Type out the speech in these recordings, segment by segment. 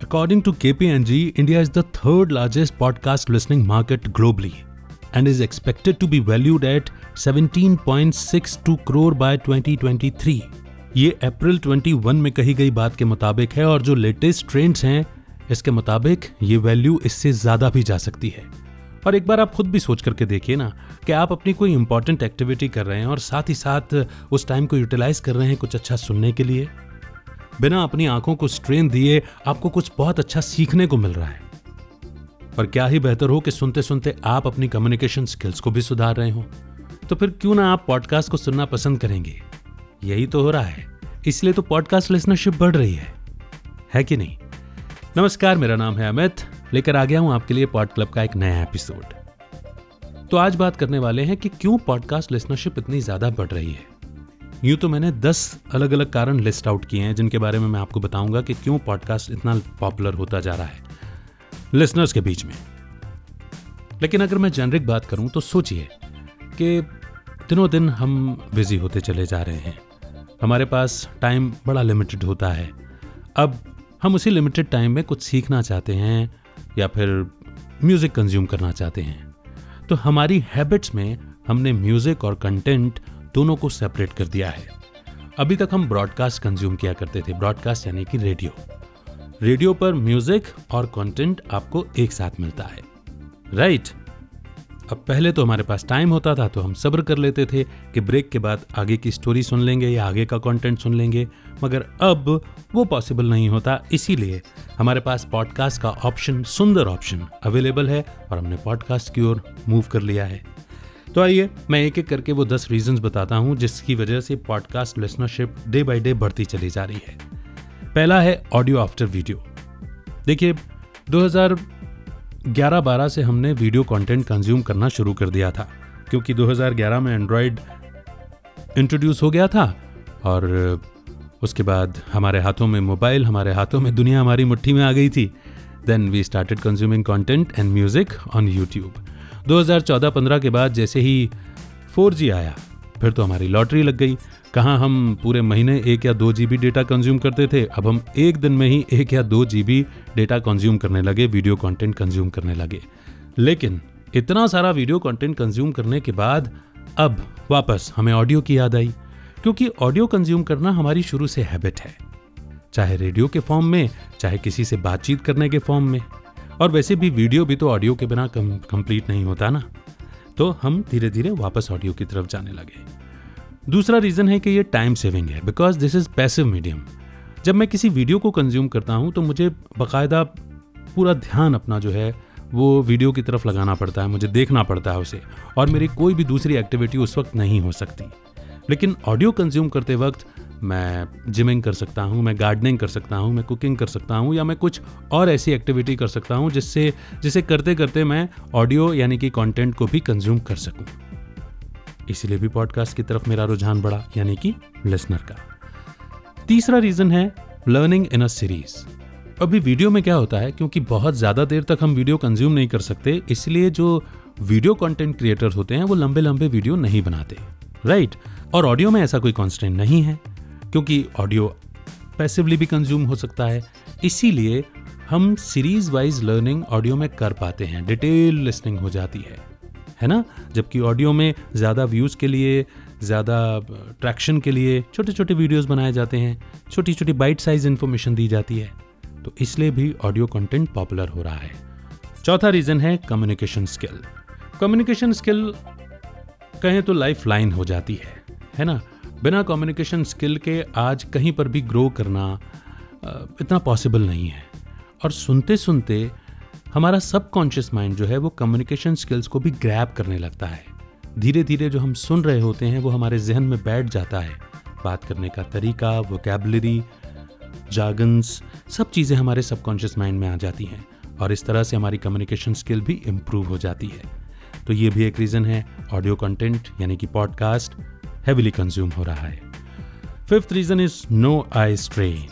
According to KPMG, India is the third largest podcast listening market globally and is expected to be valued at 17.62 crore by 2023. ये अप्रैल 21 में कही गई बात के मुताबिक है और जो लेटेस्ट ट्रेंड्स हैं इसके मुताबिक ये वैल्यू इससे ज़्यादा भी जा सकती है। और एक बार आप खुद भी सोच करके देखिए ना कि आप अपनी कोई इंपॉर्टेंट एक्टिविटी कर रहे हैं और साथ ही साथ उस टाइम को यूटिलाइज कर रहे हैं कुछ अच्छा सुनने के लिए। बिना अपनी आंखों को स्ट्रेन दिए आपको कुछ बहुत अच्छा सीखने को मिल रहा है और क्या ही बेहतर हो कि सुनते सुनते आप अपनी कम्युनिकेशन स्किल्स को भी सुधार रहे हो। तो फिर क्यों ना आप पॉडकास्ट को सुनना पसंद करेंगे, यही तो हो रहा है, इसलिए तो पॉडकास्ट लिसनरशिप बढ़ रही है कि नहीं। नमस्कार, मेरा नाम है अमित, लेकर आ गया हूं आपके लिए पॉड क्लब का एक नया एपिसोड। तो आज बात करने वाले हैं कि क्यों पॉडकास्ट लिसनरशिप इतनी ज्यादा बढ़ रही है। यूं तो मैंने 10 अलग अलग कारण लिस्ट आउट किए हैं जिनके बारे में मैं आपको बताऊंगा कि क्यों पॉडकास्ट इतना पॉपुलर होता जा रहा है लिसनर्स के बीच में। लेकिन अगर मैं जेनरिक बात करूं तो सोचिए कि दिनों दिन हम बिजी होते चले जा रहे हैं, हमारे पास टाइम बड़ा लिमिटेड होता है। अब हम उसी लिमिटेड टाइम में कुछ सीखना चाहते हैं या फिर म्यूज़िक कंज्यूम करना चाहते हैं, तो हमारी हैबिट्स में हमने म्यूज़िक और कंटेंट दोनों को सेपरेट कर दिया है। अभी तक हम ब्रॉडकास्ट कंज्यूम किया करते थे, ब्रॉडकास्ट यानी कि रेडियो पर म्यूजिक और कंटेंट आपको एक साथ मिलता है, राइट। अब पहले तो हमारे पास टाइम होता था तो हम सब्र कर लेते थे कि ब्रेक के बाद आगे की स्टोरी सुन लेंगे या आगे का कंटेंट सुन लेंगे, मगर अब वो पॉसिबल नहीं होता। इसीलिए हमारे पास पॉडकास्ट का ऑप्शन, सुंदर ऑप्शन अवेलेबल है और हमने पॉडकास्ट की ओर मूव कर लिया है। तो आइए मैं एक एक करके वो 10 रीजंस बताता हूं जिसकी वजह से podcast listenership day by day बढ़ती चली जा रही है। पहला है ऑडियो आफ्टर वीडियो। देखिए 2011-12 से हमने वीडियो कंटेंट कंज्यूम करना शुरू कर दिया था क्योंकि 2011 में एंड्रॉयड इंट्रोड्यूस हो गया था और उसके बाद हमारे हाथों में मोबाइल, हमारे हाथों में दुनिया हमारी मुट्ठी में आ गई थी। Then we started consuming content and music on YouTube. 2014-15 के बाद जैसे ही 4G आया फिर तो हमारी लॉटरी लग गई। कहाँ हम पूरे महीने 1 या 2 GB डेटा कंज्यूम करते थे, अब हम एक दिन में ही 1 या 2 GB डेटा कंज्यूम करने लगे, वीडियो कंटेंट कंज्यूम करने लगे। लेकिन इतना सारा वीडियो कंटेंट कंज्यूम करने के बाद अब वापस हमें ऑडियो की याद आई क्योंकि ऑडियो कंज्यूम करना हमारी शुरू से हैबिट है, चाहे रेडियो के फॉर्म में, चाहे किसी से बातचीत करने के फॉर्म में। और वैसे भी वीडियो भी तो ऑडियो के बिना कंप्लीट नहीं होता ना, तो हम धीरे धीरे वापस ऑडियो की तरफ जाने लगे। दूसरा रीज़न है कि ये टाइम सेविंग है, because this is passive medium. जब मैं किसी वीडियो को कंज्यूम करता हूँ तो मुझे बाकायदा पूरा ध्यान अपना जो है वो वीडियो की तरफ लगाना पड़ता है, मुझे देखना पड़ता है उसे, और मेरी कोई भी दूसरी एक्टिविटी उस वक्त नहीं हो सकती। लेकिन ऑडियो कंज्यूम करते वक्त मैं जिमिंग कर सकता हूँ, मैं गार्डनिंग कर सकता हूँ, मैं कुकिंग कर सकता हूँ या मैं कुछ और ऐसी एक्टिविटी कर सकता हूँ जिसे करते करते मैं ऑडियो यानी कि कंटेंट को भी कंज्यूम कर सकूँ। इसलिए भी पॉडकास्ट की तरफ मेरा रुझान बढ़ा, यानी कि लिसनर का। तीसरा रीज़न है लर्निंग इन अ सीरीज। अभी वीडियो में क्या होता है, क्योंकि बहुत ज़्यादा देर तक हम वीडियो कंज्यूम नहीं कर सकते, इसलिए जो वीडियो कंटेंट क्रिएटर्स होते हैं वो लंबे लंबे वीडियो नहीं बनाते, राइट। और ऑडियो में ऐसा कोई कॉन्स्टेंट नहीं है क्योंकि ऑडियो पैसिवली भी कंज्यूम हो सकता है, इसीलिए हम सीरीज वाइज लर्निंग ऑडियो में कर पाते हैं, डिटेल लिसनिंग हो जाती है ना। जबकि ऑडियो में ज़्यादा व्यूज़ के लिए, ज़्यादा ट्रैक्शन के लिए छोटे छोटे वीडियोस बनाए जाते हैं, छोटी छोटी बाइट साइज इन्फॉर्मेशन दी जाती है, तो इसलिए भी ऑडियो कंटेंट पॉपुलर हो रहा है। चौथा रीज़न है कम्युनिकेशन स्किल। कम्युनिकेशन स्किल कहें तो लाइफ लाइन हो जाती है ना। बिना कम्युनिकेशन स्किल के आज कहीं पर भी ग्रो करना इतना पॉसिबल नहीं है। और सुनते सुनते हमारा सबकॉन्शियस माइंड जो है वो कम्युनिकेशन स्किल्स को भी ग्रैब करने लगता है। धीरे धीरे जो हम सुन रहे होते हैं वो हमारे जहन में बैठ जाता है, बात करने का तरीका, वोकैबुलरी, जार्गन्स, सब चीज़ें हमारे सबकॉन्शियस माइंड में आ जाती हैं और इस तरह से हमारी कम्युनिकेशन स्किल भी इम्प्रूव हो जाती है। तो ये भी एक रीज़न है, ऑडियो कंटेंट यानी कि पॉडकास्ट हैवीली कंज्यूम हो रहा है। Fifth reason is no eye strain.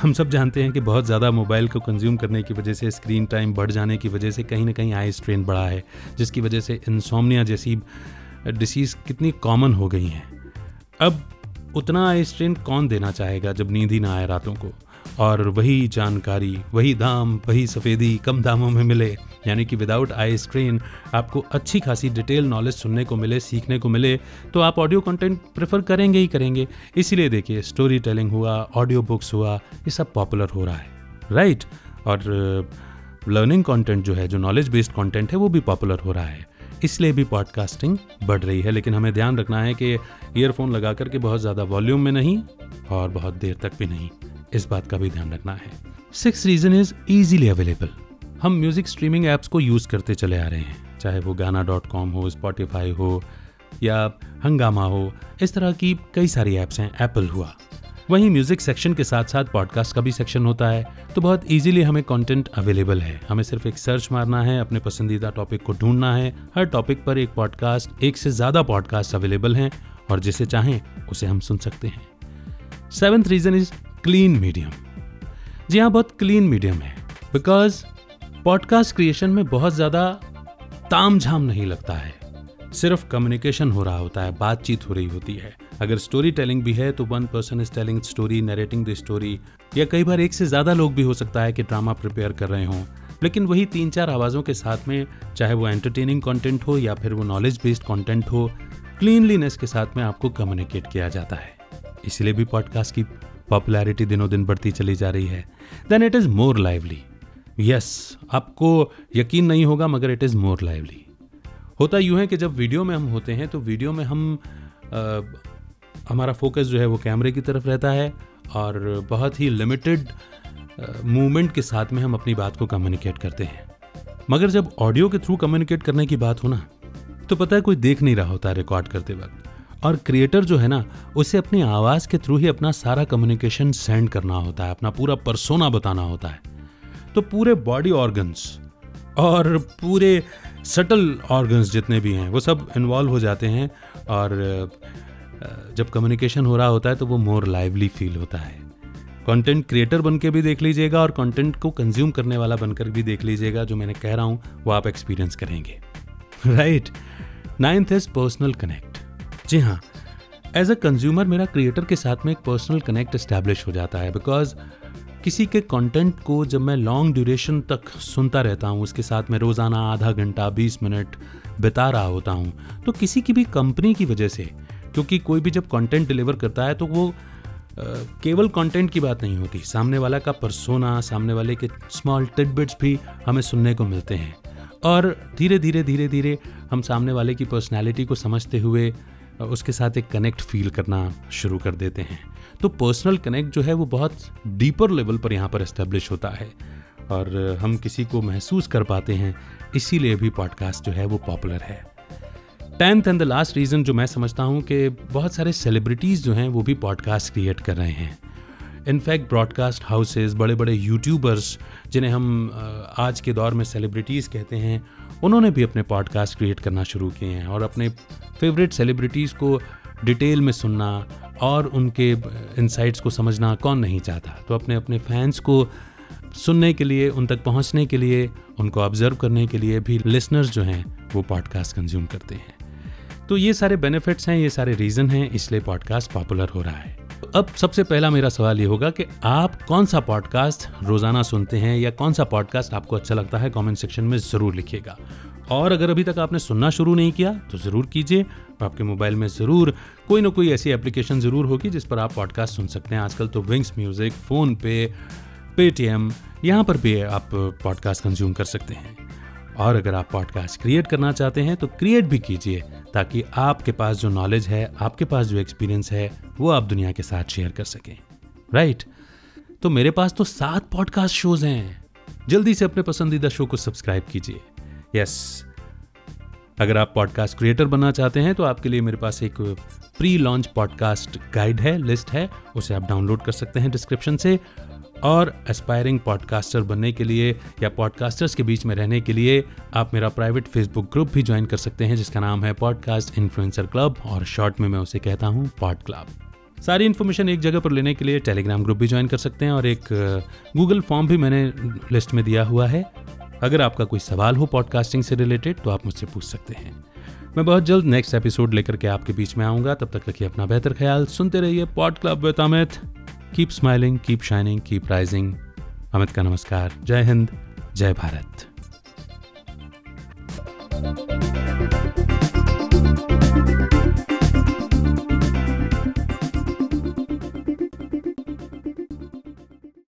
हम सब जानते हैं कि बहुत ज़्यादा मोबाइल को कंज्यूम करने की वजह से, स्क्रीन टाइम बढ़ जाने की वजह से कहीं ना कहीं आई स्ट्रेन बढ़ा है, जिसकी वजह से इंसोम्निया जैसी डिसीज़ कितनी कॉमन हो गई हैं। अब उतना आई स्ट्रेन कौन देना चाहेगा जब नींद ही ना आए रातों को, और वही जानकारी, वही दाम, वही सफ़ेदी कम दामों में मिले, यानी कि विदाउट आई स्ट्रेन आपको अच्छी खासी डिटेल नॉलेज सुनने को मिले, सीखने को मिले, तो आप ऑडियो कंटेंट प्रेफर करेंगे ही करेंगे। इसीलिए देखिए, स्टोरी टेलिंग हुआ, ऑडियो बुक्स हुआ, ये सब पॉपुलर हो रहा है, राइट। और लर्निंग कंटेंट जो है, जो नॉलेज बेस्ड कंटेंट है, वो भी पॉपुलर हो रहा है, इसलिए भी पॉडकास्टिंग बढ़ रही है। लेकिन हमें ध्यान रखना है कि ईयरफोन लगा करके बहुत ज़्यादा वॉल्यूम में नहीं और बहुत देर तक भी नहीं, इस बात का भी ध्यान रखना है। 6 रीज़न इज़ ईजीली अवेलेबल। हम म्यूज़िक स्ट्रीमिंग ऐप्स को यूज़ करते चले आ रहे हैं, चाहे वो गाना.com हो, स्पॉटिफाई हो या हंगामा हो, इस तरह की कई सारी ऐप्स हैं, एप्पल हुआ। वहीं म्यूज़िक सेक्शन के साथ साथ पॉडकास्ट का भी सेक्शन होता है, तो बहुत ईजीली हमें कंटेंट अवेलेबल है। हमें सिर्फ एक सर्च मारना है, अपने पसंदीदा टॉपिक को ढूंढना है, हर टॉपिक पर एक पॉडकास्ट, एक से ज़्यादा पॉडकास्ट अवेलेबल हैं और जिसे चाहें उसे हम सुन सकते हैं। 7th reason is clean medium. जी हाँ, बहुत क्लीन मीडियम है, बिकॉज पॉडकास्ट क्रिएशन में बहुत ज़्यादा ताम झाम नहीं लगता है, सिर्फ कम्युनिकेशन हो रहा होता है, बातचीत हो रही होती है। अगर स्टोरी टेलिंग भी है तो one person is telling story, narrating the story, या कई बार एक से ज़्यादा लोग भी हो सकता है कि ड्रामा प्रिपेयर कर रहे हों, लेकिन वही 3-4 आवाज़ों के साथ में, चाहे वो एंटरटेनिंग कंटेंट हो या फिर वो नॉलेज बेस्ड कंटेंट हो, क्लीनलीनेस के साथ में आपको कम्युनिकेट किया जाता है। इसलिए भी पॉडकास्ट की पॉपुलैरिटी दिनों दिन बढ़ती चली जा रही है। Then it is more lively. Yes, आपको यकीन नहीं होगा मगर इट इज़ मोर लाइवली। होता यूँ है कि जब वीडियो में हम होते हैं तो वीडियो में हम हमारा फोकस जो है वो कैमरे की तरफ रहता है और बहुत ही लिमिटेड मूवमेंट के साथ में हम अपनी बात को कम्युनिकेट करते हैं। मगर जब ऑडियो के थ्रू कम्युनिकेट करने की बात हो ना, तो पता है कोई देख नहीं रहा होता रिकॉर्ड करते वक्त, और क्रिएटर जो है ना, उसे अपनी आवाज़ के थ्रू ही अपना सारा कम्युनिकेशन सेंड करना होता है, अपना पूरा पर्सोना बताना होता है। तो पूरे बॉडी ऑर्गन्स और पूरे सटल ऑर्गन्स जितने भी हैं वो सब इन्वॉल्व हो जाते हैं, और जब कम्युनिकेशन हो रहा होता है तो वो मोर लाइवली फील होता है। कंटेंट क्रिएटर बनके भी देख लीजिएगा और कंटेंट को कंज्यूम करने वाला बनकर भी देख लीजिएगा, जो मैंने कह रहा हूँ वो आप एक्सपीरियंस करेंगे, right. 9th is personal connect. जी हाँ, एज अ कंज्यूमर मेरा क्रिएटर के साथ में एक पर्सनल कनेक्ट इस्टेब्लिश हो जाता है, बिकॉज किसी के कंटेंट को जब मैं लॉन्ग ड्यूरेशन तक सुनता रहता हूँ, उसके साथ मैं रोज़ाना आधा घंटा 20 मिनट बिता रहा होता हूँ, तो किसी की भी कंपनी की वजह से, क्योंकि कोई भी जब कंटेंट डिलीवर करता है तो वो केवल कंटेंट की बात नहीं होती, सामने वाला का पर्सोना, सामने वाले के स्मॉल टिडबिट्स भी हमें सुनने को मिलते हैं, और धीरे धीरे हम सामने वाले की पर्सनालिटी को समझते हुए उसके साथ एक कनेक्ट फील करना शुरू कर देते हैं। तो पर्सनल कनेक्ट जो है वो बहुत डीपर लेवल पर यहाँ पर एस्टेब्लिश होता है और हम किसी को महसूस कर पाते हैं, इसीलिए भी पॉडकास्ट जो है वो पॉपुलर है। 10th and the last reason जो मैं समझता हूँ कि बहुत सारे सेलिब्रिटीज़ जो हैं वो भी पॉडकास्ट क्रिएट कर रहे हैं। इनफैक्ट ब्रॉडकास्ट हाउसेज़, बड़े बड़े यूट्यूबर्स जिन्हें हम आज के दौर में सेलिब्रिटीज़ कहते हैं, उन्होंने भी अपने पॉडकास्ट क्रिएट करना शुरू किए हैं और अपने फेवरेट सेलिब्रिटीज़ को डिटेल में सुनना और उनके इनसाइट्स को समझना कौन नहीं चाहता। तो अपने अपने फैंस को सुनने के लिए, उन तक पहुँचने के लिए, उनको ऑब्जर्व करने के लिए भी लिसनर्स जो हैं वो पॉडकास्ट कंज्यूम करते हैं। तो ये सारे बेनिफिट्स हैं, ये सारे रीज़न हैं, इसलिए पॉडकास्ट पॉपुलर हो रहा है। अब सबसे पहला मेरा सवाल ये होगा कि आप कौन सा पॉडकास्ट रोज़ाना सुनते हैं या कौन सा पॉडकास्ट आपको अच्छा लगता है, कमेंट सेक्शन में ज़रूर लिखिएगा। और अगर अभी तक आपने सुनना शुरू नहीं किया तो ज़रूर कीजिए, आपके मोबाइल में ज़रूर कोई ना कोई ऐसी एप्लीकेशन ज़रूर होगी जिस पर आप पॉडकास्ट सुन सकते हैं। आजकल तो विंग्स म्यूज़िक, फ़ोनपे, पेटीएम, यहाँ पर भी आप पॉडकास्ट कंज्यूम कर सकते हैं। और अगर आप पॉडकास्ट क्रिएट करना चाहते हैं तो क्रिएट भी कीजिए, ताकि आपके पास जो नॉलेज है, आपके पास जो एक्सपीरियंस है, वो आप दुनिया के साथ शेयर कर सकें, राइट। तो मेरे पास तो 7 पॉडकास्ट शोज हैं, जल्दी से अपने पसंदीदा शो को सब्सक्राइब कीजिए। यस, अगर आप पॉडकास्ट क्रिएटर बनना चाहते हैं तो आपके लिए मेरे पास एक प्री लॉन्च पॉडकास्ट गाइड है, लिस्ट है, उसे आप डाउनलोड कर सकते हैं डिस्क्रिप्शन से। और एस्पायरिंग पॉडकास्टर बनने के लिए या पॉडकास्टर्स के बीच में रहने के लिए आप मेरा प्राइवेट फेसबुक ग्रुप भी ज्वाइन कर सकते हैं, जिसका नाम है पॉडकास्ट इन्फ्लुएंसर क्लब, और शॉर्ट में मैं उसे कहता हूँ पॉड क्लब। सारी इन्फॉर्मेशन एक जगह पर लेने के लिए टेलीग्राम ग्रुप भी ज्वाइन कर सकते हैं, और एक गूगल फॉर्म भी मैंने लिस्ट में दिया हुआ है। अगर आपका कोई सवाल हो पॉडकास्टिंग से रिलेटेड तो आप मुझसे पूछ सकते हैं। मैं बहुत जल्द नेक्स्ट एपिसोड लेकर के आपके बीच में आऊँगा। तब तक रखिए अपना बेहतर ख्याल। सुनते रहिए pod club with Amit. Keep smiling, keep shining, keep rising. Amit का नमस्कार। जय हिंद, जय भारत।